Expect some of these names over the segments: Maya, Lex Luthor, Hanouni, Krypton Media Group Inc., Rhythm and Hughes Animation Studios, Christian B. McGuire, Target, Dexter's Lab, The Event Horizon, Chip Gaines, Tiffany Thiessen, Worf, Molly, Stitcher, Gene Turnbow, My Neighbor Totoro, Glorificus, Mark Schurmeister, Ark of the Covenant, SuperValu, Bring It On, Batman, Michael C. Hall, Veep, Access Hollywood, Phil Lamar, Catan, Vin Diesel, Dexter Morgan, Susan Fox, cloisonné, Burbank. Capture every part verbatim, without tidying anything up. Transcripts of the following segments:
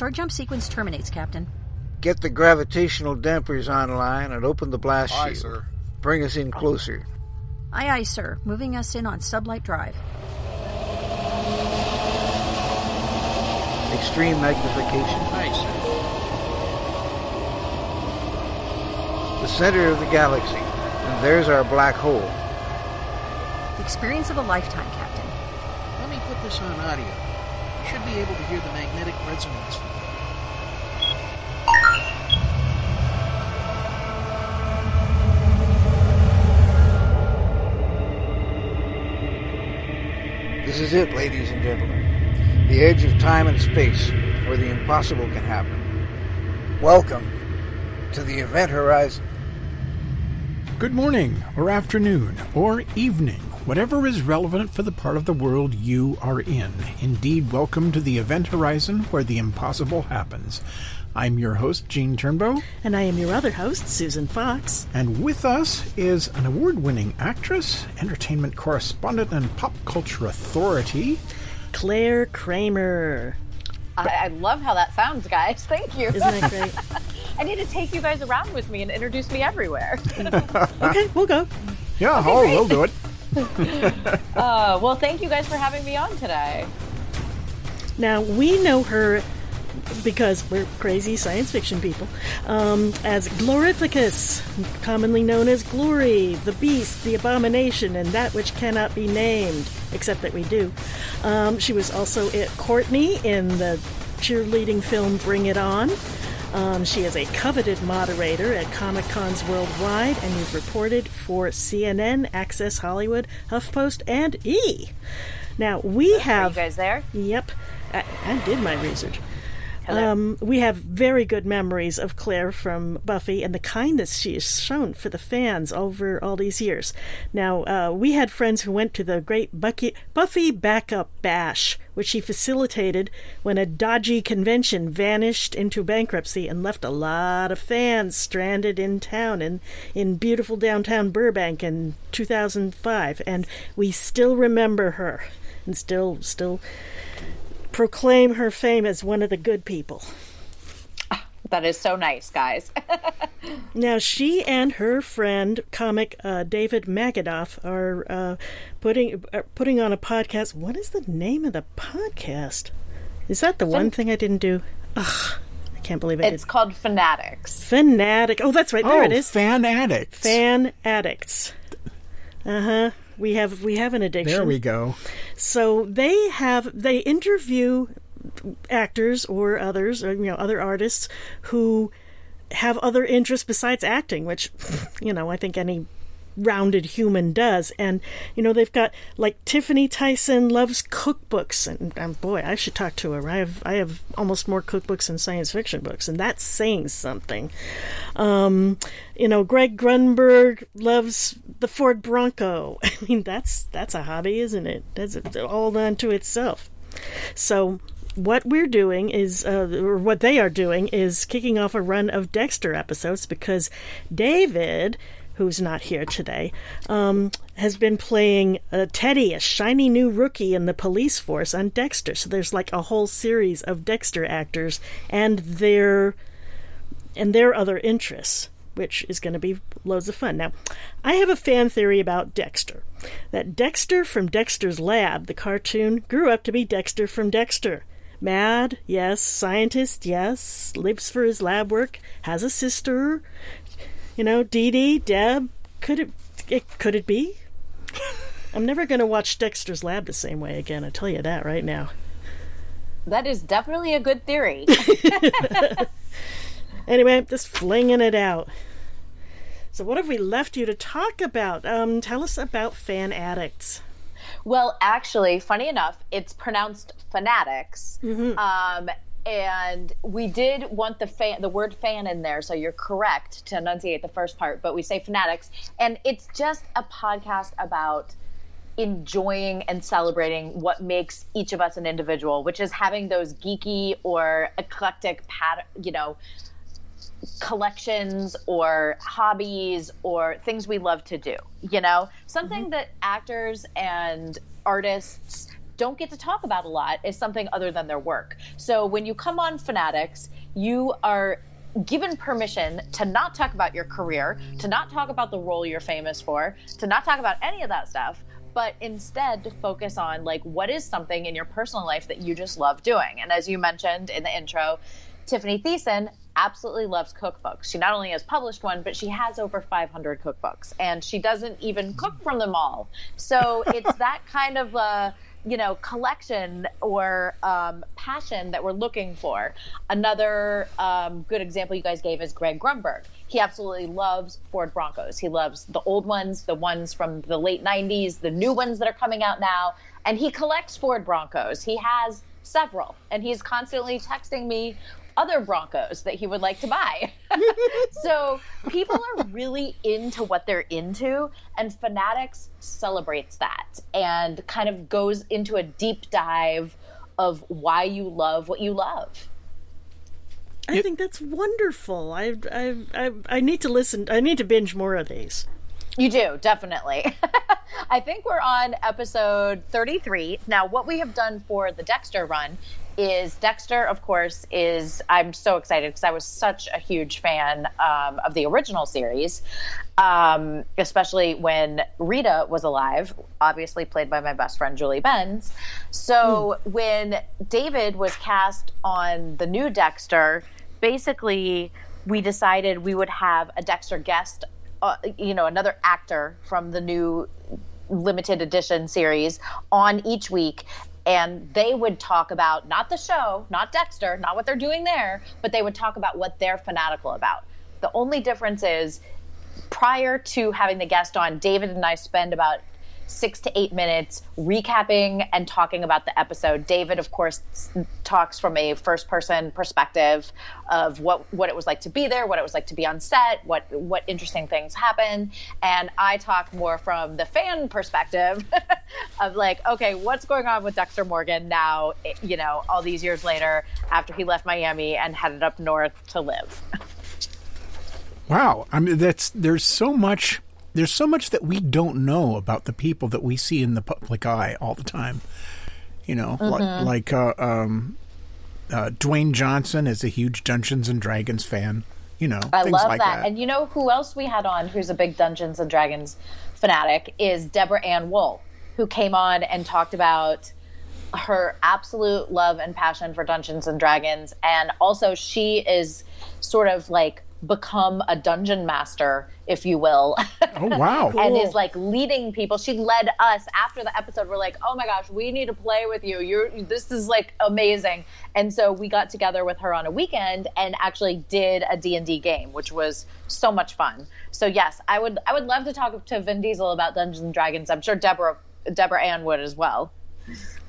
Start jump sequence terminates, Captain. Get the gravitational dampers online and open the blast shield. Aye, sir. Bring us in closer. Aye, aye, sir. Moving us in on sublight drive. Extreme magnification. Aye, sir. The center of the galaxy. And there's our black hole. The experience of a lifetime, Captain. Let me put this on audio. You should be able to hear the magnetic resonance from it. This is it, ladies and gentlemen. The edge of time and space, where the impossible can happen. Welcome to the Event Horizon. Good morning, or afternoon, or evening, whatever is relevant for the part of the world you are in. Indeed, welcome to the Event Horizon, where the impossible happens. I'm your host, Gene Turnbow. And I am your other host, Susan Fox. And with us is an award-winning actress, entertainment correspondent, and pop culture authority, Claire Kramer. I, I love how that sounds, guys. Thank you. Isn't that great? I need to take you guys around with me and introduce me everywhere. Okay, we'll go. Yeah, okay, oh, we'll do it. uh, well, thank you guys for having me on today. Now, we know her... because we're crazy science fiction people, um, as Glorificus, commonly known as Glory, the Beast, the Abomination, and that which cannot be named, except that we do. Um, she was also at Courtney in the cheerleading film Bring It On. Um, she is a coveted moderator at Comic Cons worldwide, and you've reported for C N N, Access Hollywood, HuffPost, and E! Now, we have... Are you guys there? Yep. I, I did my research. Um, we have very good memories of Claire from Buffy and the kindness she has shown for the fans over all these years. Now, uh, we had friends who went to the great Bucky Buffy Backup Bash, which she facilitated when a dodgy convention vanished into bankruptcy and left a lot of fans stranded in town in, in beautiful downtown Burbank in two thousand five. And we still remember her and still, still... proclaim her fame as one of the good people. That is so nice, guys. Now, she and her friend, comic uh, David Magadoff, are uh, putting uh, putting on a podcast. What is the name of the podcast? Is that the fin- one thing I didn't do? Ugh, I can't believe I it's did. It's called Fanaddicts. Fanaddicts. Oh, that's right. There oh, it is. Fanaddicts. Fanaddicts. Uh-huh. We have we have an addiction. There we go. So they have they interview actors or others, or, you know, other artists who have other interests besides acting, which, you know, I think any rounded human does. And, you know, they've got like Tiffany Thiessen loves cookbooks, and, and boy, I should talk to her. I have I have almost more cookbooks than science fiction books, and that's saying something. Um, you know, Greg Grunberg loves the Ford Bronco. I mean, that's that's a hobby, isn't it? That's all unto itself. So what we're doing is, uh, or what they are doing is kicking off a run of Dexter episodes because David, who's not here today, um, has been playing uh, Teddy, a shiny new rookie in the police force on Dexter. So there's like a whole series of Dexter actors and their and their other interests, which is going to be loads of fun. Now, I have a fan theory about Dexter, that Dexter from Dexter's Lab, the cartoon, grew up to be Dexter from Dexter. Mad, yes. Scientist, yes. Lives for his lab work. Has a sister. You know, Dee Dee, Deb, could it, it could it be? I'm never going to watch Dexter's Lab the same way again, I tell you that right now. That is definitely a good theory. Anyway, I'm just flinging it out. So what have we left you to talk about? Um, tell us about Fanaddicts. Well, actually, funny enough, it's pronounced Fanaddicts. Mm-hmm. Um And we did want the fan, the word fan in there, so you're correct to enunciate the first part, but we say Fanaddicts. And it's just a podcast about enjoying and celebrating what makes each of us an individual, which is having those geeky or eclectic, pat- you know, collections or hobbies or things we love to do, you know? Something mm-hmm. that actors and artists don't get to talk about a lot is something other than their work. So when you come on Fanaddicts, you are given permission to not talk about your career, to not talk about the role you're famous for, to not talk about any of that stuff, but instead to focus on, like, what is something in your personal life that you just love doing. And as you mentioned in the intro, Tiffany Thiessen absolutely loves cookbooks. She not only has published one, but she has over five hundred cookbooks, and she doesn't even cook from them all. So it's that kind of a, you know, collection or um, passion that we're looking for. Another um, good example you guys gave is Greg Grunberg. He absolutely loves Ford Broncos. He loves the old ones, the ones from the late nineties, the new ones that are coming out now. And he collects Ford Broncos. He has several. And he's constantly texting me other Broncos that he would like to buy. So people are really into what they're into, and Fanaddicts celebrates that and kind of goes into a deep dive of why you love what you love. I think that's wonderful. I I I, I need to listen. I need to binge more of these. You do, definitely. I think we're on episode thirty-three. Now, what we have done for the Dexter run is Dexter, of course, is, I'm so excited because I was such a huge fan um, of the original series, um, especially when Rita was alive, obviously played by my best friend, Julie Benz. So mm. when David was cast on the new Dexter, basically we decided we would have a Dexter guest, uh, you know, another actor from the new limited edition series on each week. And they would talk about, not the show, not Dexter, not what they're doing there, but they would talk about what they're fanatical about. The only difference is, prior to having the guest on, David and I spend about six to eight minutes recapping and talking about the episode. David, of course, talks from a first-person perspective of what, what it was like to be there, what it was like to be on set, what what interesting things happened. And I talk more from the fan perspective of, like, okay, what's going on with Dexter Morgan now, you know, all these years later after he left Miami and headed up north to live. Wow. I mean, that's there's so much... There's so much that we don't know about the people that we see in the public eye all the time. You know, mm-hmm. like, like uh, um, uh, Dwayne Johnson is a huge Dungeons and Dragons fan. You know, I love like that. that. And you know who else we had on who's a big Dungeons and Dragons fanatic is Deborah Ann Woll, who came on and talked about her absolute love and passion for Dungeons and Dragons. And also she is sort of like become a dungeon master, if you will. Oh, wow. Cool. And is like leading people. She led us after the episode. We're like, oh my gosh, we need to play with you. You're, this is like amazing. And so we got together with her on a weekend and actually did a D and D game, which was so much fun. So yes, I would, I would love to talk to Vin Diesel about Dungeons and Dragons. I'm sure Deborah, Deborah Ann would as well.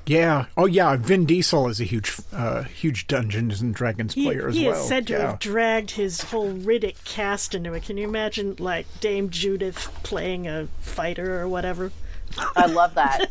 Yeah. Oh, yeah. Vin Diesel is a huge, uh, huge Dungeons and Dragons player he, as he well. He is said to yeah. have dragged his whole Riddick cast into it. Can you imagine, like, Dame Judith playing a fighter or whatever? I love that.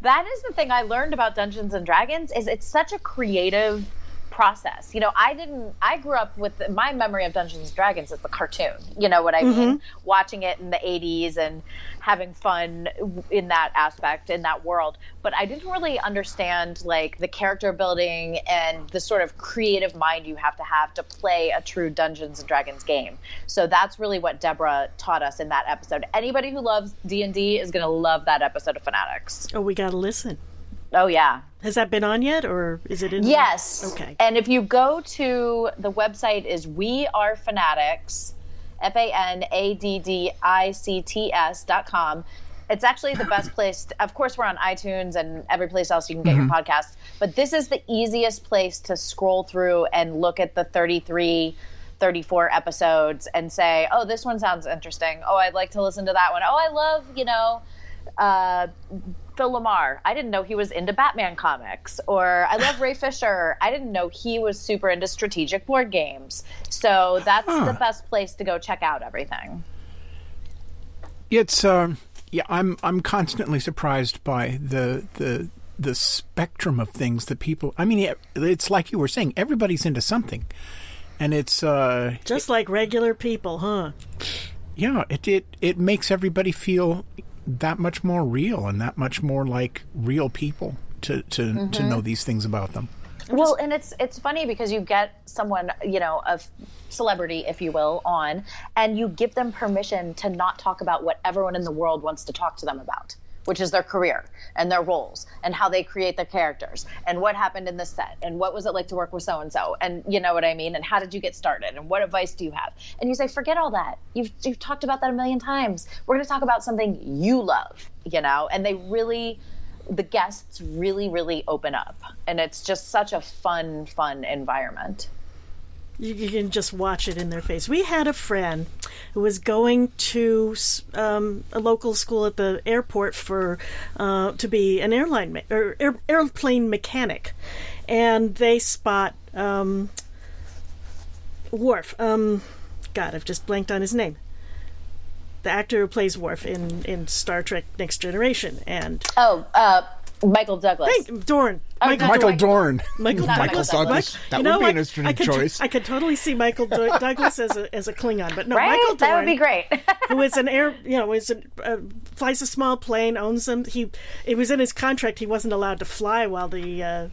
That is the thing I learned about Dungeons and Dragons is it's such a creative process. You know, I didn't, I grew up with, my memory of Dungeons and Dragons is the cartoon, you know what I mm-hmm. mean? Watching it in the eighties and having fun in that aspect, in that world. But I didn't really understand, like, the character building and the sort of creative mind you have to have to play a true Dungeons and Dragons game. So that's really what Deborah taught us in that episode. Anybody who loves D and D is going to love that episode of Fanaddicts. Oh, we got to listen. Oh, yeah. Has that been on yet, or is it in? Yes. The... Okay. And if you go to the website, is We Are Fanaddicts, F A N A D D I C T S dot com. It's actually the best place. To, of course, we're on iTunes and every place else you can get mm-hmm. your podcast. But this is the easiest place to scroll through and look at the thirty-three, thirty-four episodes and say, oh, this one sounds interesting. Oh, I'd like to listen to that one. Oh, I love, you know... Uh, Phil Lamar. I didn't know he was into Batman comics. Or I love Ray Fisher. I didn't know he was super into strategic board games. So that's huh. the best place to go check out everything. It's uh, yeah, I'm I'm constantly surprised by the the the spectrum of things that people. I mean, it's like you were saying, everybody's into something, and it's uh, just it, like regular people, huh? Yeah, it it it makes everybody feel that much more real and that much more like real people to to, mm-hmm. to know these things about them. Well, and it's it's funny because you get someone, you know, a celebrity, if you will, on, and you give them permission to not talk about what everyone in the world wants to talk to them about, which is their career and their roles and how they create their characters and what happened in the set and what was it like to work with so-and-so and you know what I mean and how did you get started and what advice do you have? And you say, forget all that. You've, you've talked about that a million times. We're going to talk about something you love, you know, and they really... the guests really, really open up. And it's just such a fun, fun environment. You, you can just watch it in their face. We had a friend who was going to um, a local school at the airport for uh, to be an airline me- or air- airplane mechanic. And they spot um, Worf. Um, God, I've just blanked on his name. The actor who plays Worf in, in Star Trek Next Generation and oh, uh, Michael Douglas. Thank, Dorn. Oh, Michael, Michael Dorn. Michael, Michael Douglas. Douglas. That you know, would be an interesting I, I could, choice. I could totally see Michael Do- Douglas as a as a Klingon, but no, right? Michael Dorn. That would be great. Who is an air, you know, is a, uh, flies a small plane, owns them. He it was in his contract he wasn't allowed to fly while the uh,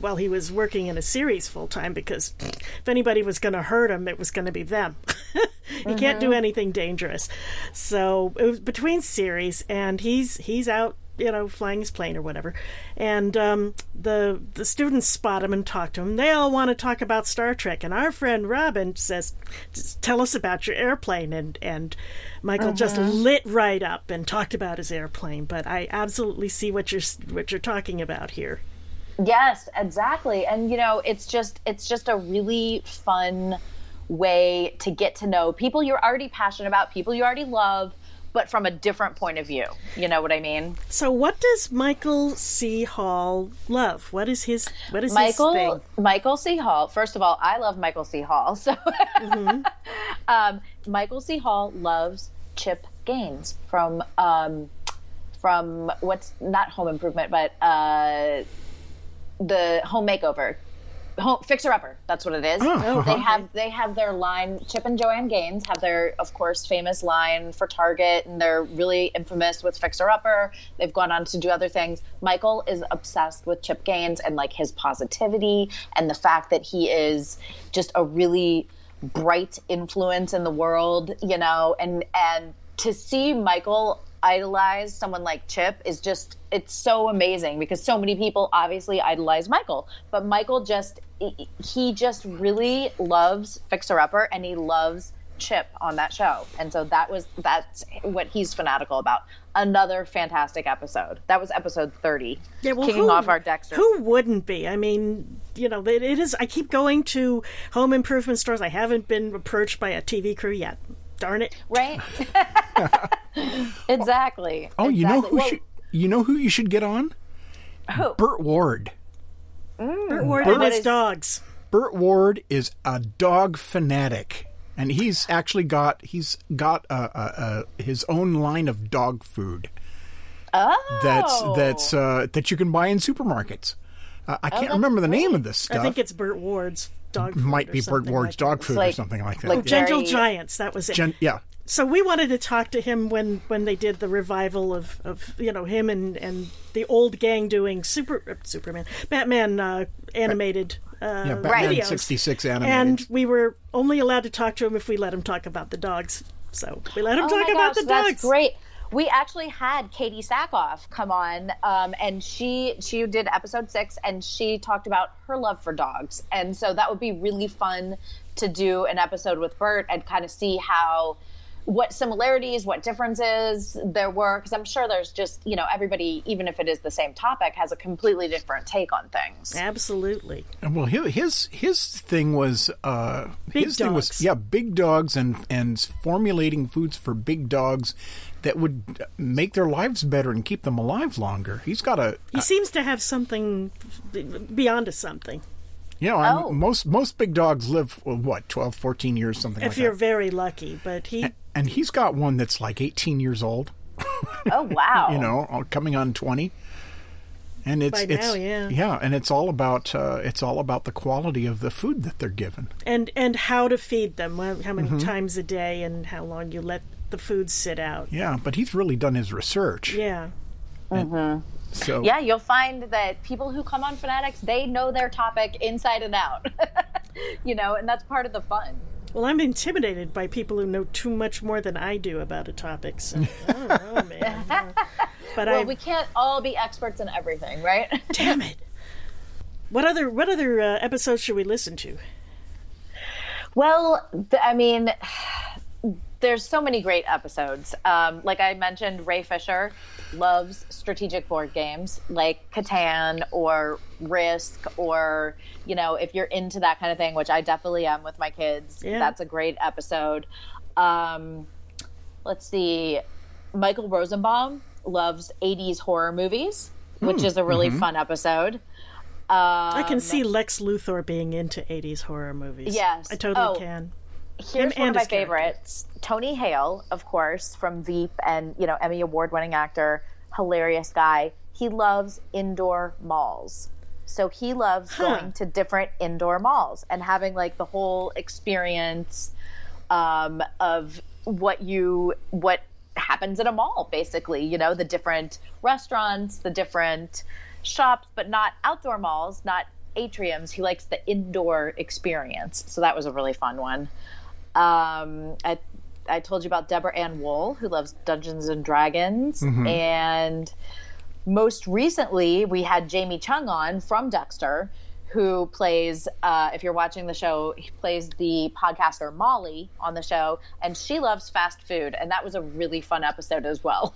while he was working in a series full time because if anybody was going to hurt him, it was going to be them. You mm-hmm. can't do anything dangerous. So it was between series, and he's he's out, you know, flying his plane or whatever. And um, the the students spot him and talk to him. They all want to talk about Star Trek. And our friend Robin says, tell us about your airplane. And, and Michael uh-huh. just lit right up and talked about his airplane. But I absolutely see what you're what you're talking about here. Yes, exactly. And, you know, it's just it's just a really fun way to get to know people you're already passionate about, people you already love, but from a different point of view. You know what I mean? So what does Michael C. Hall love? What is his what is Michael, his thing? Michael C. Hall. First of all, I love Michael C. Hall. So mm-hmm. um, Michael C. Hall loves Chip Gaines from um, from what's not Home Improvement, but uh, the Home Makeover. Home, Fixer-Upper, that's what it is. Oh, they have they have their line. Chip and Joanne Gaines have their, of course, famous line for Target, and they're really infamous with Fixer-Upper. They've gone on to do other things. Michael is obsessed with Chip Gaines and like his positivity and the fact that he is just a really bright influence in the world, you know, and and to see Michael idolize someone like Chip is just, it's so amazing because so many people obviously idolize Michael, but Michael just, he just really loves Fixer-Upper and he loves Chip on that show. And so that was, that's what he's fanatical about. Another fantastic episode. That was episode thirty. Yeah, well, kicking who, off our Dexter. Who wouldn't be? I mean, you know, it, it is, I keep going to home improvement stores. I haven't been approached by a T V crew yet. Darn it. Right? Exactly. Oh, you exactly. know who well, should, you know who you should get on? Who? Bert Ward. Mm, Bert Ward Bert, and his dogs. Bert Ward is a dog fanatic, and he's actually got he's got a, a, a, his own line of dog food. Oh. That's that's uh, that you can buy in supermarkets. Uh, I can't oh, remember the great. name of this stuff. I think it's Bert Ward's dog. Food might be Bert Ward's like dog food like, or something like that. Like oh, Gentle yeah. Giants. That was it. Gen- yeah. So we wanted to talk to him when, when they did the revival of, of you know him and, and the old gang doing super uh, Superman Batman uh, animated uh, yeah, Batman videos. sixty-six animated. And we were only allowed to talk to him if we let him talk about the dogs. So we let him oh talk my about gosh, the dogs. That's great. We actually had Katie Sackhoff come on, um, and she she did episode six, and she talked about her love for dogs. And so that would be really fun to do an episode with Bert and kind of see how. What similarities, what differences there were, because I'm sure there's just, you know, everybody, even if it is the same topic, has a completely different take on things. Absolutely. And well, his his thing was uh, big his dogs. thing was yeah, big dogs and and formulating foods for big dogs that would make their lives better and keep them alive longer. He's got a he uh, seems to have something beyond a something. You know, oh. most most big dogs live, well, what, twelve, fourteen years, something if like that. If you're very lucky, but he... And, and he's got one that's like eighteen years old. Oh, wow. You know, coming on twenty. And it's, By it's, now, yeah. Yeah, and it's all about uh, it's all about the quality of the food that they're given. And and how to feed them, how many mm-hmm. times a day and how long you let the food sit out. Yeah, but he's really done his research. Yeah. Mm-hmm. So yeah, you'll find that people who come on Fanaddicts, they know their topic inside and out. You know, and that's part of the fun. Well, I'm intimidated by people who know too much more than I do about a topic. So I don't know, man. Uh, but well, I, we can't all be experts in everything, right? Damn it! What other what other uh, episodes should we listen to? Well, th- I mean, there's so many great episodes. Um, like I mentioned, Ray Fisher loves strategic board games like Catan or Risk, or, you know, if you're into that kind of thing, which I definitely am with my kids. Yeah. That's a great episode. Um, let's see. Michael Rosenbaum loves eighties horror movies, mm, which is a really mm-hmm. fun episode. Um, I can see Lex Luthor being into eighties horror movies. Yes. I totally oh, can. Here's Him one of my favorites. Character. Tony Hale, of course, from Veep, and, you know, Emmy Award-winning actor, hilarious guy. He loves indoor malls. So he loves huh. going to different indoor malls and having, like, the whole experience um, of what you, what happens at a mall, basically. You know, the different restaurants, the different shops, but not outdoor malls, not atriums. He likes the indoor experience. So that was a really fun one. Um, I I told you about Deborah Ann Woll, who loves Dungeons and Dragons. Mm-hmm. And most recently, we had Jamie Chung on from Dexter, who plays, uh, if you're watching the show, he plays the podcaster Molly on the show, and she loves fast food. And that was a really fun episode as well.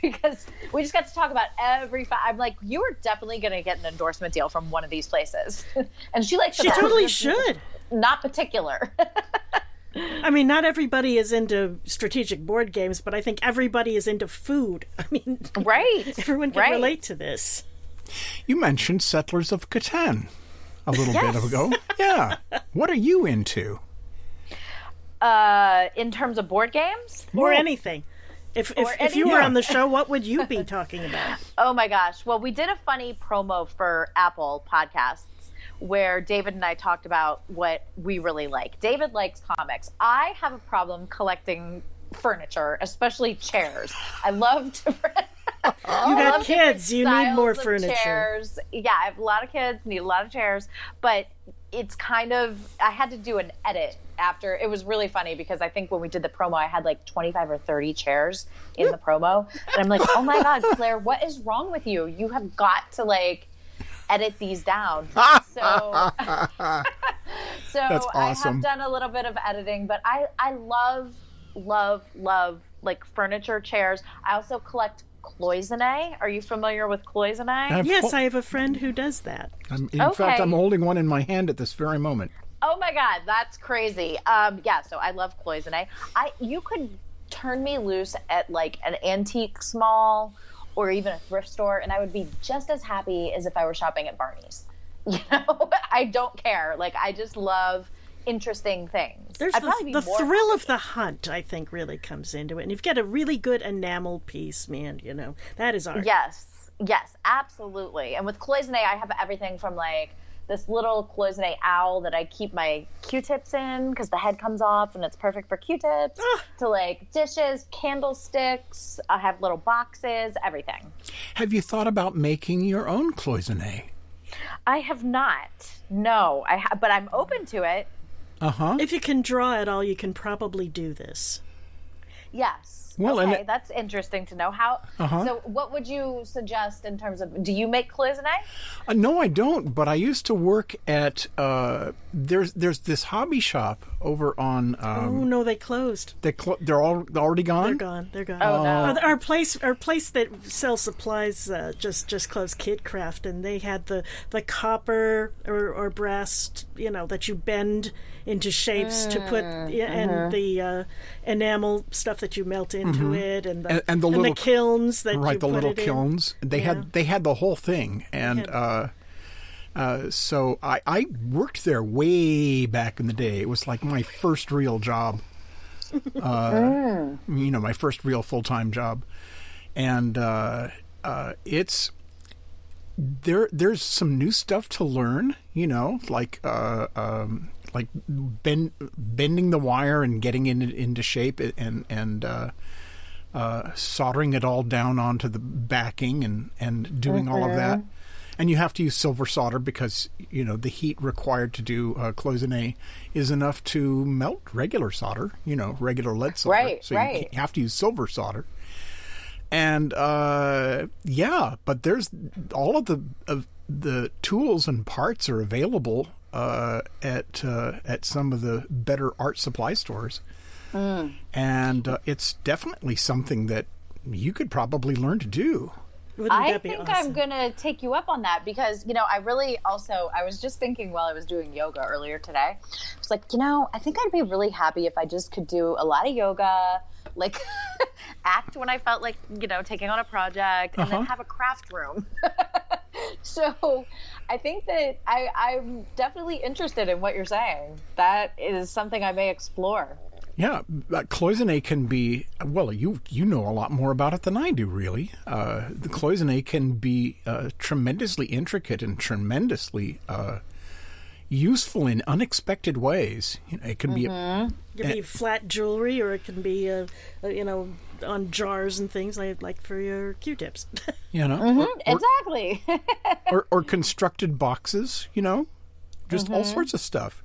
Because we just got to talk about every fa- I'm like, you are definitely going to get an endorsement deal from one of these places. And she likes She totally should. Not particular. I mean, not everybody is into strategic board games, but I think everybody is into food. I mean, right. Everyone can right. relate to this. You mentioned Settlers of Catan a little yes. bit ago. Yeah. What are you into? Uh, in terms of board games? Or well, anything. If if, any, if you yeah. were on the show, what would you be talking about? Oh, my gosh. Well, we did a funny promo for Apple Podcasts where David and I talked about what we really like. David likes comics. I have a problem collecting furniture, especially chairs. I love different... You got kids. You need more furniture. Chairs. Yeah, I have a lot of kids, need a lot of chairs. But it's kind of... I had to do an edit after. It was really funny because I think when we did the promo, I had like twenty-five or thirty chairs in the promo. And I'm like, oh my God, Claire, what is wrong with you? You have got to like edit these down. So, so that's awesome. I have done a little bit of editing, but I, I love, love, love like furniture, chairs. I also collect cloisonne. Are you familiar with cloisonne? I've, yes, I have a friend who does that. I'm, in okay. fact, I'm holding one in my hand at this very moment. Oh my God, that's crazy. Um, yeah, so I love cloisonne. I you could turn me loose at like an antiques mall or even a thrift store, and I would be just as happy as if I were shopping at Barney's. You know, I don't care. Like I just love interesting things. There's I'd the, the thrill happy. Of the hunt, I think, really comes into it. And you've got a really good enamel piece, man, you know. That is art. Yes, yes, absolutely. And with cloisonne, I have everything from like this little cloisonne owl that I keep my Q-tips in because the head comes off and it's perfect for Q-tips ah. to like dishes, candlesticks. I have little boxes, everything. Have you thought about making your own cloisonne? I have not. No, I ha- but I'm open to it. Uh-huh. If you can draw at all, you can probably do this. Yes. Well, okay, and it, that's interesting to know. How? Uh-huh. So what would you suggest in terms of, do you make cloisonne? Uh, no, I don't, but I used to work at, uh, there's there's this hobby shop over on... Um, oh, no, they closed. They clo- they're all, they're already gone? They're gone, they're gone. Oh, uh, no. Our place our place that sells supplies uh, just, just closed, Kidcraft, and they had the, the copper or, or brass, you know, that you bend into shapes mm, to put, yeah, mm-hmm. and the uh, enamel stuff that you melt into mm-hmm. it, and the, and, and the and little the kilns that right, you the put little it kilns. In. They yeah. had they had the whole thing, and yeah. uh, uh, so I, I worked there way back in the day. It was like my first real job, uh, mm. you know, my first real full time job, and uh, uh, it's there. There's some new stuff to learn, you know, like. Uh, um, like bend, bending the wire and getting it in, into shape and and uh, uh, soldering it all down onto the backing and, and doing mm-hmm. all of that. And you have to use silver solder because, you know, the heat required to do uh, cloisonné is enough to melt regular solder, you know, regular lead solder. Right, so right. you have to use silver solder. And, uh, yeah, but there's all of the of the tools and parts are available uh, at uh, at some of the better art supply stores. Mm. And uh, it's definitely something that you could probably learn to do. Wouldn't I think awesome? I'm going to take you up on that because, you know, I really also, I was just thinking while I was doing yoga earlier today, I was like, you know, I think I'd be really happy if I just could do a lot of yoga, like act when I felt like, you know, taking on a project and uh-huh. then have a craft room. So I think that I, I'm definitely interested in what you're saying. That is something I may explore. Yeah, uh, cloisonné can be, well, you you know a lot more about it than I do, really. Uh, the cloisonné can be uh, tremendously intricate and tremendously uh, useful in unexpected ways. You know, it can mm-hmm. be... A, it can be flat jewelry, or it can be, a, a, you know, on jars and things, like, like for your Q-tips. You know? Mm-hmm. Or, or, exactly. or, or constructed boxes, you know? Just mm-hmm. all sorts of stuff.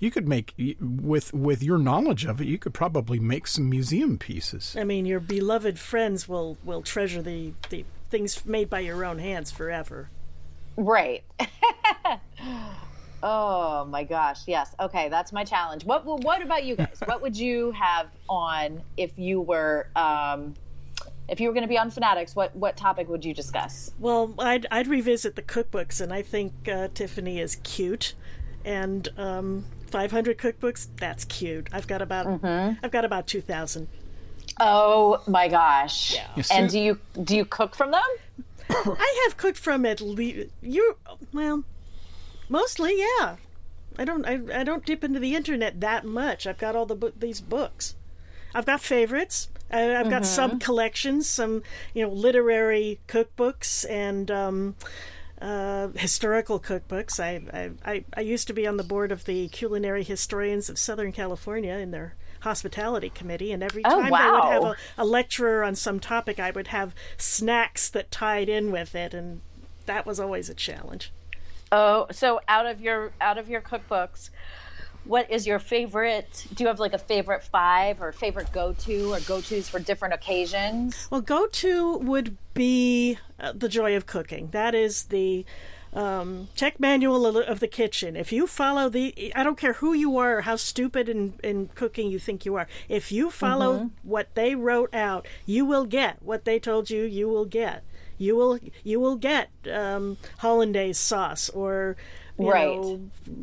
You could make, with with your knowledge of it, you could probably make some museum pieces. I mean, your beloved friends will, will treasure the, the things made by your own hands forever. Right. Oh, my gosh. Yes. Okay, that's my challenge. What What about you guys? What would you have on if you were... Um, If you were going to be on Fanaddicts, what, what topic would you discuss? Well, I'd, I'd revisit the cookbooks, and I think uh, Tiffany is cute. And um, five hundred cookbooks, that's cute. I've got about mm-hmm. I've got about two thousand. Oh, my gosh. Yeah. Yes, and do you do you cook from them? I have cooked from at least... You, well, mostly, yeah. I don't I, I don't dip into the internet that much. I've got all the these books. I've got favorites. I, I've got mm-hmm. some collections, some, you know, literary cookbooks and um, uh, historical cookbooks. I, I I used to be on the board of the Culinary Historians of Southern California in their hospitality committee, and every time oh, wow. I would have a, a lecturer on some topic, I would have snacks that tied in with it, and that was always a challenge. Oh, so out of your out of your cookbooks. What is your favorite? Do you have like a favorite five or favorite go-to or go-tos for different occasions? Well, go-to would be uh, The Joy of Cooking. That is the um, check manual of the kitchen. If you follow the, I don't care who you are or how stupid in, in cooking you think you are. If you follow mm-hmm. what they wrote out, you will get what they told you you will get. You will, you will get um, hollandaise sauce or, you right. know,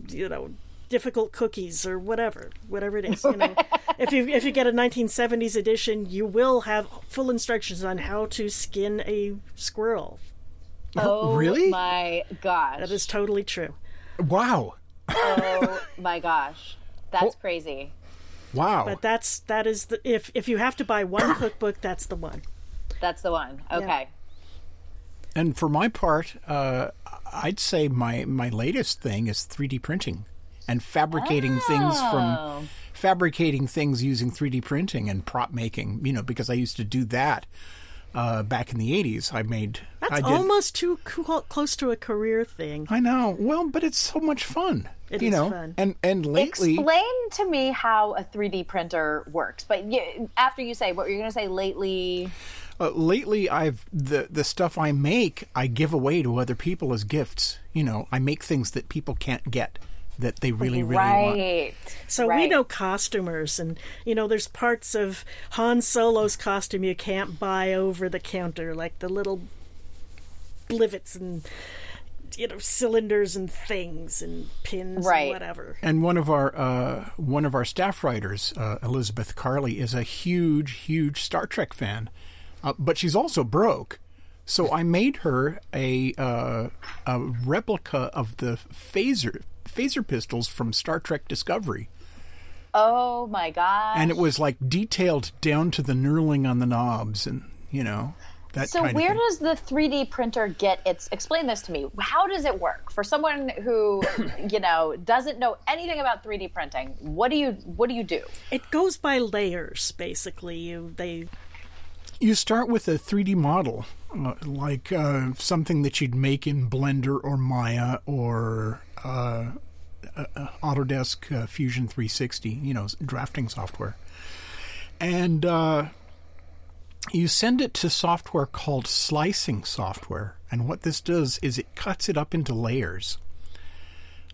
you know, difficult cookies or whatever, whatever it is. You know, if you if you get a nineteen seventies edition, you will have full instructions on how to skin a squirrel. Oh, really? My gosh, that is totally true. Wow. Oh my gosh, that's well, crazy. Wow. But that's that is the if if you have to buy one cookbook, that's the one. That's the one. Okay. Yeah. And for my part, uh, I'd say my my latest thing is three D printing. And fabricating oh. things from fabricating things using three D printing and prop making, you know, because I used to do that uh, back in the eighties. I made that's I did, almost too co- close to a career thing. I know. Well, but it's so much fun. It you is know? Fun. And and lately, explain to me how a three D printer works. But you, after you say what you're going to say, lately. Uh, lately, I've the, the stuff I make, I give away to other people as gifts. You know, I make things that people can't get. That they really, really right. want. So right. we know costumers, and you know, there's parts of Han Solo's costume you can't buy over the counter, like the little blivets and you know cylinders and things and pins right. and whatever. And one of our uh, one of our staff writers, uh, Elizabeth Carley, is a huge, huge Star Trek fan, uh, but she's also broke. So I made her a uh, a replica of the phaser. phaser pistols from Star Trek Discovery. Oh my gosh. And it was like detailed down to the knurling on the knobs and, you know. that so kind of where thing. Does the three D printer get its, explain this to me, how does it work? For someone who, you know, doesn't know anything about three D printing, what do you, what do you do? It goes by layers, basically. You, they... you start with a three D model, uh, like uh, something that you'd make in Blender or Maya or uh, uh, Autodesk uh, Fusion three sixty, you know, drafting software. And uh, you send it to software called slicing software. And what this does is it cuts it up into layers.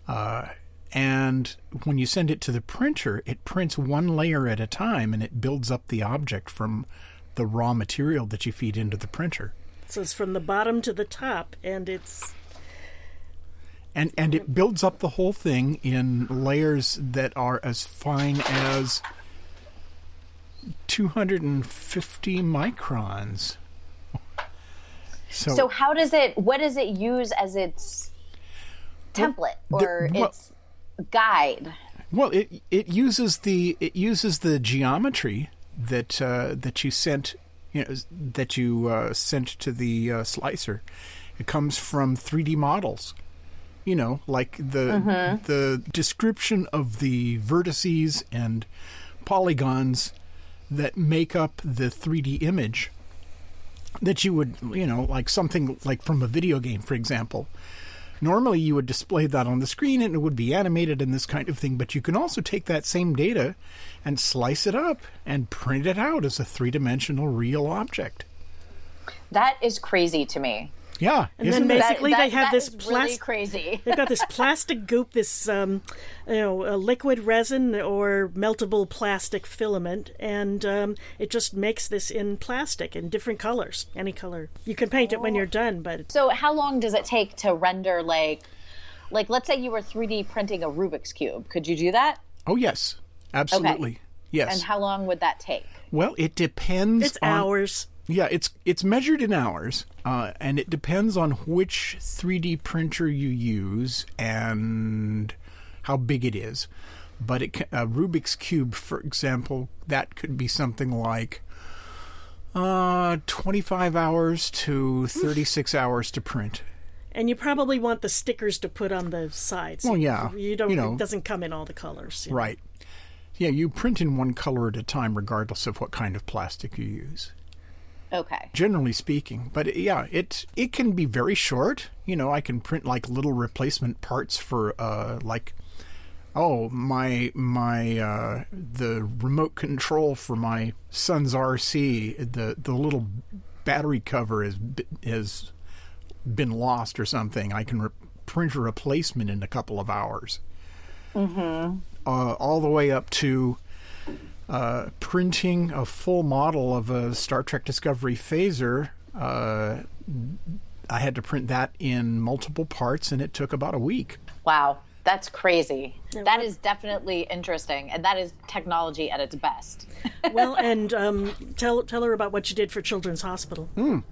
Uh, and when you send it to the printer, it prints one layer at a time, and it builds up the object from the raw material that you feed into the printer. So it's from the bottom to the top, and it's... And, and it builds up the whole thing in layers that are as fine as two hundred fifty microns. So, so how does it, what does it use as its template well, or the, well, its guide? Well, it it uses the it uses the geometry that uh, that you sent you know, that you uh, sent to the uh, slicer. It comes from three D models. You know, like the mm-hmm. the description of the vertices and polygons that make up the three D image that you would, you know, like something like from a video game, for example. Normally you would display that on the screen and it would be animated and this kind of thing, but you can also take that same data and slice it up and print it out as a three-dimensional real object. That is crazy to me. Yeah. And then basically that, that, they have this plastic... really crazy. They've got this plastic goop, this um, you know, a liquid resin or meltable plastic filament, and um, it just makes this in plastic in different colors, any color. You can paint oh. it when you're done, but... So how long does it take to render, like... Like, let's say you were three D printing a Rubik's Cube. Could you do that? Oh, yes. Absolutely. Okay. Yes. And how long would that take? Well, it depends It's on... hours. Yeah, it's it's measured in hours, uh, and it depends on which three D printer you use and how big it is. But it, a Rubik's Cube, for example, that could be something like uh, twenty-five hours to thirty-six Oof. hours to print. And you probably want the stickers to put on the sides. Well, yeah. You don't, you know, it doesn't come in all the colors. You right. know. Yeah, you print in one color at a time, regardless of what kind of plastic you use. Okay. Generally speaking. But yeah, it it can be very short. You know, I can print like little replacement parts for uh like oh, my my uh the remote control for my son's R C, the the little battery cover is has been lost or something. I can re- print a replacement in a couple of hours. Mhm. Uh all the way up to Uh, printing a full model of a Star Trek Discovery phaser. Uh, I had to print that in multiple parts, and it took about a week. Wow, that's crazy. Yeah, that well, is definitely interesting, and that is technology at its best. Well, and um, tell tell her about what you did for Children's Hospital. Mm.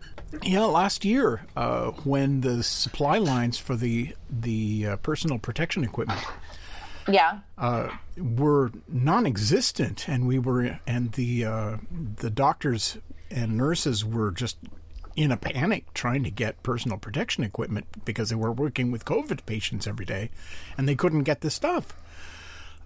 Yeah, last year, uh, when the supply lines for the, the uh, personal protection equipment... Yeah, uh, were non-existent, and we were, and the uh, the doctors and nurses were just in a panic trying to get personal protection equipment because they were working with COVID patients every day, and they couldn't get the stuff.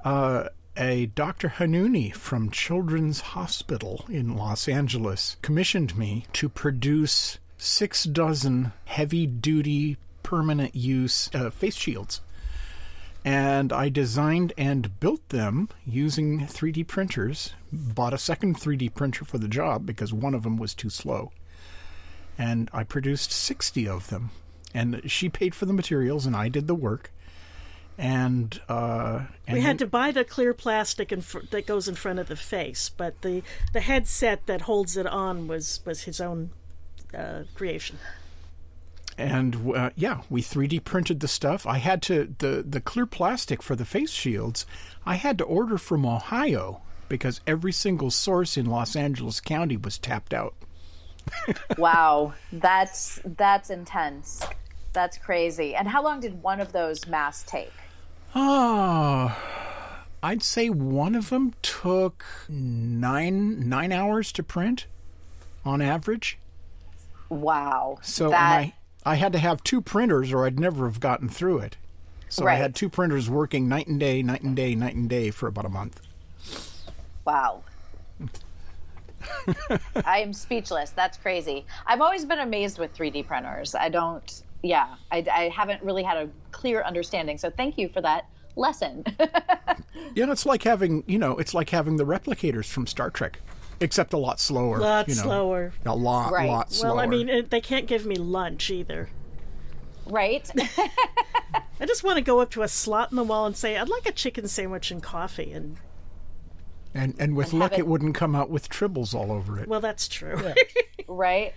Uh, a Doctor Hanouni from Children's Hospital in Los Angeles commissioned me to produce six dozen heavy-duty permanent use uh, face shields. And I designed and built them using three D printers, bought a second three D printer for the job because one of them was too slow. And I produced sixty of them. And she paid for the materials and I did the work. And, uh, and we had to buy the clear plastic in fr- that goes in front of the face, but the, the headset that holds it on was, was his own uh, creation. And, uh, yeah, we three D printed the stuff. I had to, the, the clear plastic for the face shields, I had to order from Ohio because every single source in Los Angeles County was tapped out. Wow. That's, that's intense. That's crazy. And how long did one of those masks take? Oh, I'd say one of them took nine, nine hours to print on average. Wow. So that... and I, I had to have two printers or I'd never have gotten through it. So right. I had two printers working night and day, night and day, night and day for about a month. Wow. I am speechless. That's crazy. I've always been amazed with three D printers. I don't, yeah, I, I haven't really had a clear understanding. So thank you for that lesson. Yeah, it's like having, you know, it's like having the replicators from Star Trek, except a lot slower. A lot you know, slower. A lot, right. lot slower. Well, I mean, it, they can't give me lunch either. Right. I just want to go up to a slot in the wall and say, I'd like a chicken sandwich and coffee. And and, and with and luck, it... it wouldn't come out with tribbles all over it. Well, that's true. Yeah. Right.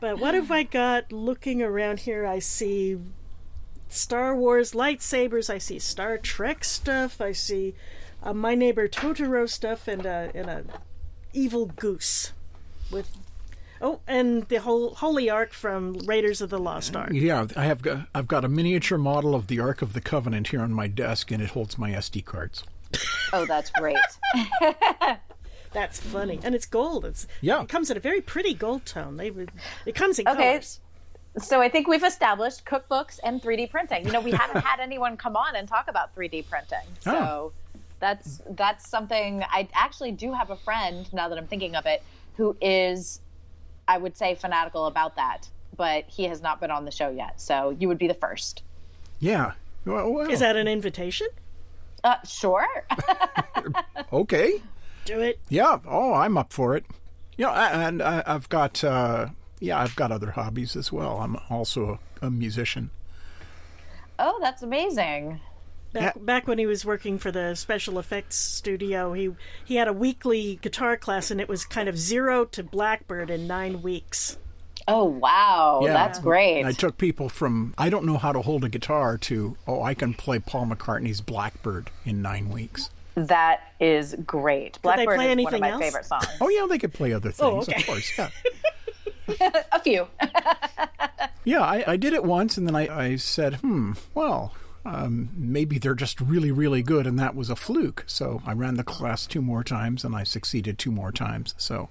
But what have I got looking around here? I see Star Wars lightsabers. I see Star Trek stuff. I see uh, My Neighbor Totoro stuff and a, and a evil goose with... Oh, and the whole Holy Ark from Raiders of the Lost Ark. Yeah, I have got, I've got a miniature model of the Ark of the Covenant here on my desk, and it holds my S D cards. Oh, that's great. That's funny. And it's gold. It's, yeah. It comes in a very pretty gold tone. They It comes in okay. colors. So I think we've established cookbooks and three D printing. You know, we haven't had anyone come on and talk about three D printing. So oh. that's that's something. I actually do have a friend, now that I'm thinking of it, who is... I would say fanatical about that, but he has not been on the show yet, so you would be the first. Yeah. Well, well. Is that an invitation? Uh, sure. Okay. Do it. Yeah. Oh, I'm up for it. Yeah, and I've got uh, yeah, I've got other hobbies as well. I'm also a, a musician. Oh, that's amazing. Back, yeah. back when he was working for the special effects studio, he, he had a weekly guitar class, and it was kind of zero to Blackbird in nine weeks. Oh, wow. Yeah. That's great. I took people from, I don't know how to hold a guitar, to, oh, I can play Paul McCartney's Blackbird in nine weeks. That is great. Blackbird is one of my else? favorite songs. Oh, yeah, they could play other things, oh, okay. of course. Yeah. A few. Yeah, I, I did it once, and then I, I said, hmm, well... Um, maybe they're just really, really good, and that was a fluke. So I ran the class two more times, and I succeeded two more times. So,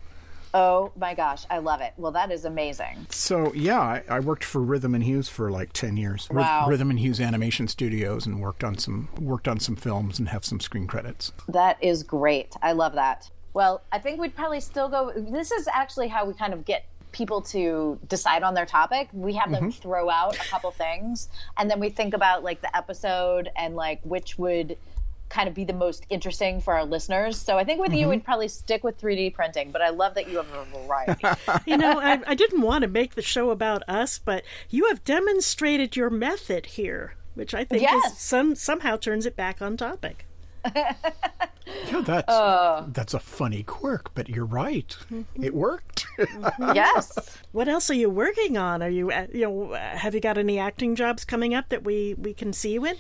oh my gosh, I love it. Well, that is amazing. So yeah, I, I worked for Rhythm and Hughes for like ten years. Wow. R- Rhythm and Hughes Animation Studios, and worked on some worked on some films and have some screen credits. That is great. I love that. Well, I think we'd probably still go. This is actually how we kind of get people to decide on their topic. We have them mm-hmm. throw out a couple things, and then we think about like the episode and like which would kind of be the most interesting for our listeners. So I think with mm-hmm. you, we'd probably stick with three D printing, but I love that you have a variety. You know, I, I didn't want to make the show about us, but you have demonstrated your method here, which I think yes. is some somehow turns it back on topic. Yeah, that's, uh, that's a funny quirk, but you're right. Mm-hmm. It worked. Mm-hmm. Yes. What else are you working on? Are you, you know, have you got any acting jobs coming up that we, we can see you in?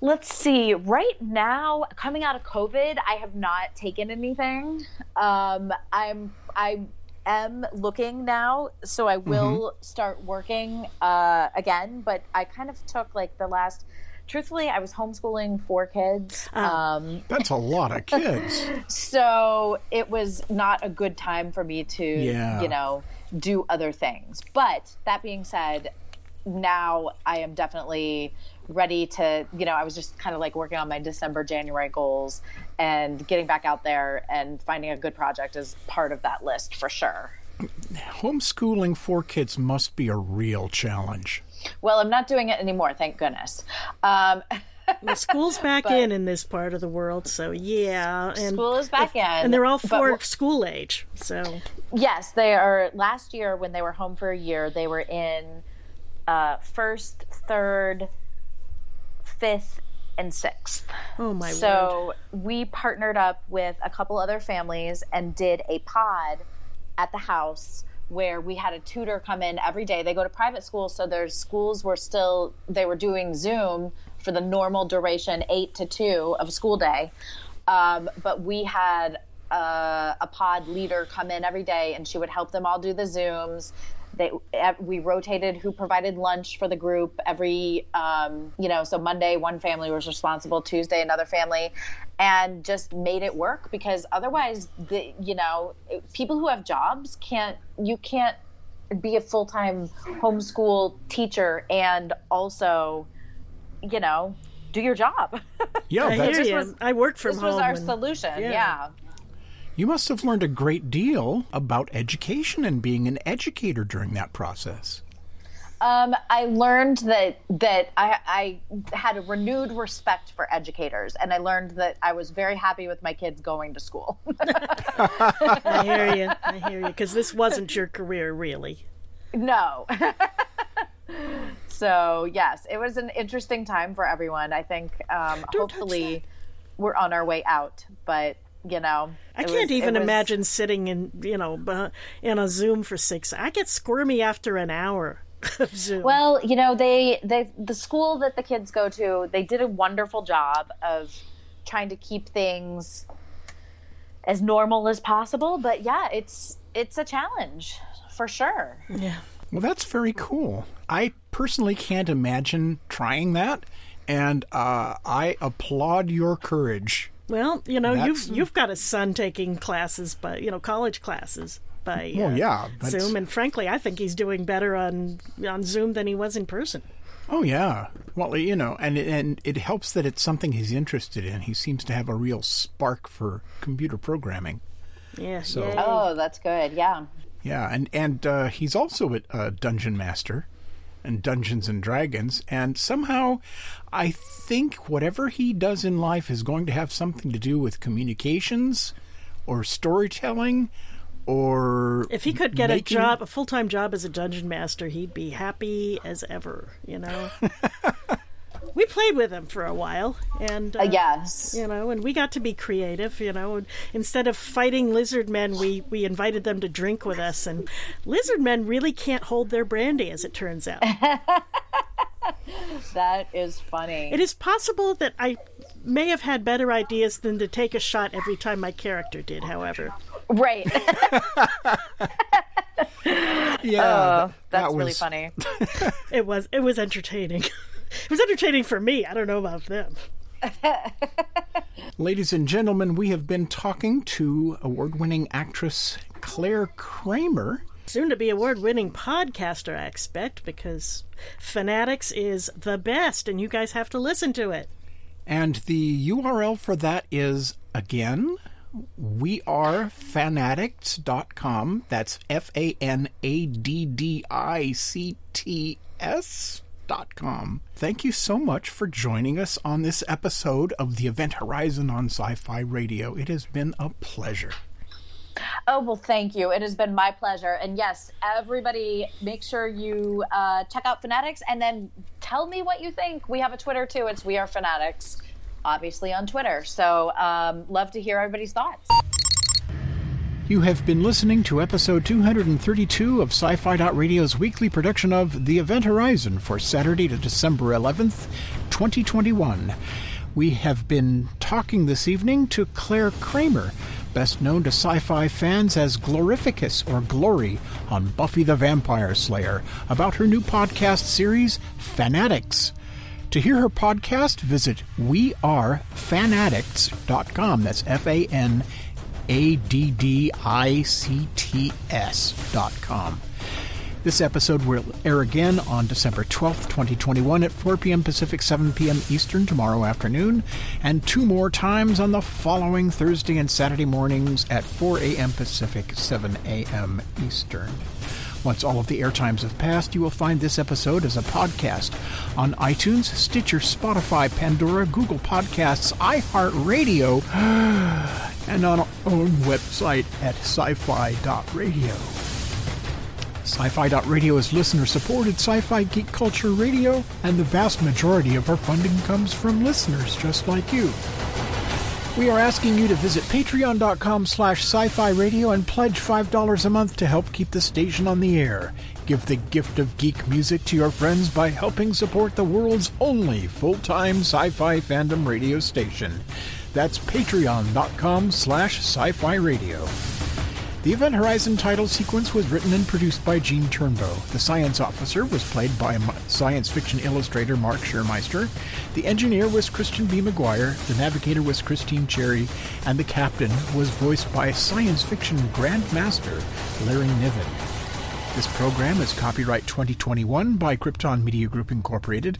Let's see. Right now, coming out of COVID, I have not taken anything. Um, I'm I am looking now, so I will mm-hmm. start working uh, again. But I kind of took like the last. Truthfully, I was homeschooling four kids. Oh, um, that's a lot of kids. So it was not a good time for me to, yeah. you know, do other things. But that being said, now I am definitely ready to, you know, I was just kind of like working on my December, January goals, and getting back out there and finding a good project is part of that list for sure. Homeschooling four kids must be a real challenge. Well, I'm not doing it anymore, thank goodness. Um, well, school's back in in this part of the world, so yeah. And school is back if, in. And they're all for school age, so. Yes, they are. Last year, when they were home for a year, they were in uh, first, third, fifth, and sixth. Oh, my word. So we partnered up with a couple other families and did a pod at the house where we had a tutor come in every day. They go to private school, so their schools were still, they were doing Zoom for the normal duration, eight to two of a school day. Um, but we had uh, a pod leader come in every day, and she would help them all do the Zooms. They we rotated who provided lunch for the group every, um, you know, so Monday one family was responsible, Tuesday another family, and just made it work because otherwise, the, you know, people who have jobs can't, you can't be a full-time homeschool teacher and also, you know, do your job. Yeah, I hear you. Was, I work from this home. This was our and, solution, yeah. yeah. You must have learned a great deal about education and being an educator during that process. Um, I learned that that I, I had a renewed respect for educators, and I learned that I was very happy with my kids going to school. I hear you. I hear you. Because this wasn't your career, really. No. So, yes, it was an interesting time for everyone. I think um, hopefully we're on our way out, but... You know, I can't was, even was... imagine sitting in, you know, in a Zoom for six. I get squirmy after an hour of Zoom. Well, you know, they, they the school that the kids go to, they did a wonderful job of trying to keep things as normal as possible. But yeah, it's it's a challenge for sure. Yeah. Well, that's very cool. I personally can't imagine trying that, and uh, I applaud your courage. Well, you know, that's... you've you've got a son taking classes, by, you know, college classes by uh, well, yeah, Zoom, and frankly, I think he's doing better on on Zoom than he was in person. Oh yeah, well, you know, and and it helps that it's something he's interested in. He seems to have a real spark for computer programming. Yeah. So. Yay. Oh, that's good. Yeah. Yeah, and and uh, he's also a uh, dungeon master. And Dungeons and Dragons, and somehow I think whatever he does in life is going to have something to do with communications or storytelling or if he could get making... a job, a full-time job as a dungeon master, he'd be happy as ever, you know. We played with him for a while, and uh, uh, yes, you know, and we got to be creative. You know, instead of fighting lizard men, we, we invited them to drink with us, and lizard men really can't hold their brandy, as it turns out. That is funny. It is possible that I may have had better ideas than to take a shot every time my character did. However, right? Yeah, oh, that's that was... really funny. It was. It was entertaining. It was entertaining for me. I don't know about them. Ladies and gentlemen, we have been talking to award-winning actress Claire Kramer. Soon to be award-winning podcaster, I expect, because Fanaddicts is the best, and you guys have to listen to it. And the U R L for that is, again, we are fanaddicts dot com. That's F A N A D D I C T S. Dot com. Thank you so much for joining us on this episode of The Event Horizon on Sci-Fi Radio. It has been a pleasure. Oh, well, thank you. It has been my pleasure. And yes, everybody, make sure you uh, check out Fanaddicts and then tell me what you think. We have a Twitter, too. It's We Are Fanaddicts, obviously on Twitter. So um, love to hear everybody's thoughts. You have been listening to episode two thirty-two of Sci-Fi.Radio's weekly production of The Event Horizon for Saturday to December eleventh, twenty twenty-one. We have been talking this evening to Claire Kramer, best known to sci-fi fans as Glorificus or Glory on Buffy the Vampire Slayer, about her new podcast series, Fanaddicts. To hear her podcast, visit we are fanaddicts dot com. That's F A N A-D-D-I-C-T-S dot com. This episode will air again on December twelfth, twenty twenty-one at four p.m. Pacific, seven p.m. Eastern tomorrow afternoon, and two more times on the following Thursday and Saturday mornings at four a.m. Pacific, seven a.m. Eastern. Once all of the airtimes have passed, you will find this episode as a podcast on iTunes, Stitcher, Spotify, Pandora, Google Podcasts, iHeartRadio, and on our own website at sci-fi dot radio. Sci-Fi.Radio is listener-supported sci-fi geek culture radio, and the vast majority of our funding comes from listeners just like you. We are asking you to visit patreon.com slash sci-fi radio and pledge five dollars a month to help keep the station on the air. Give the gift of geek music to your friends by helping support the world's only full-time sci-fi fandom radio station. That's patreon.com slash sci-fi radio. The Event Horizon title sequence was written and produced by Gene Turnbow. The science officer was played by science fiction illustrator Mark Schurmeister. The engineer was Christian B. McGuire. The navigator was Christine Cherry. And the captain was voiced by science fiction grandmaster Larry Niven. This program is copyright twenty twenty-one by Krypton Media Group Incorporated.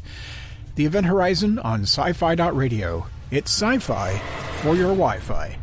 The Event Horizon on sci-fi dot radio. It's sci-fi for your Wi-Fi.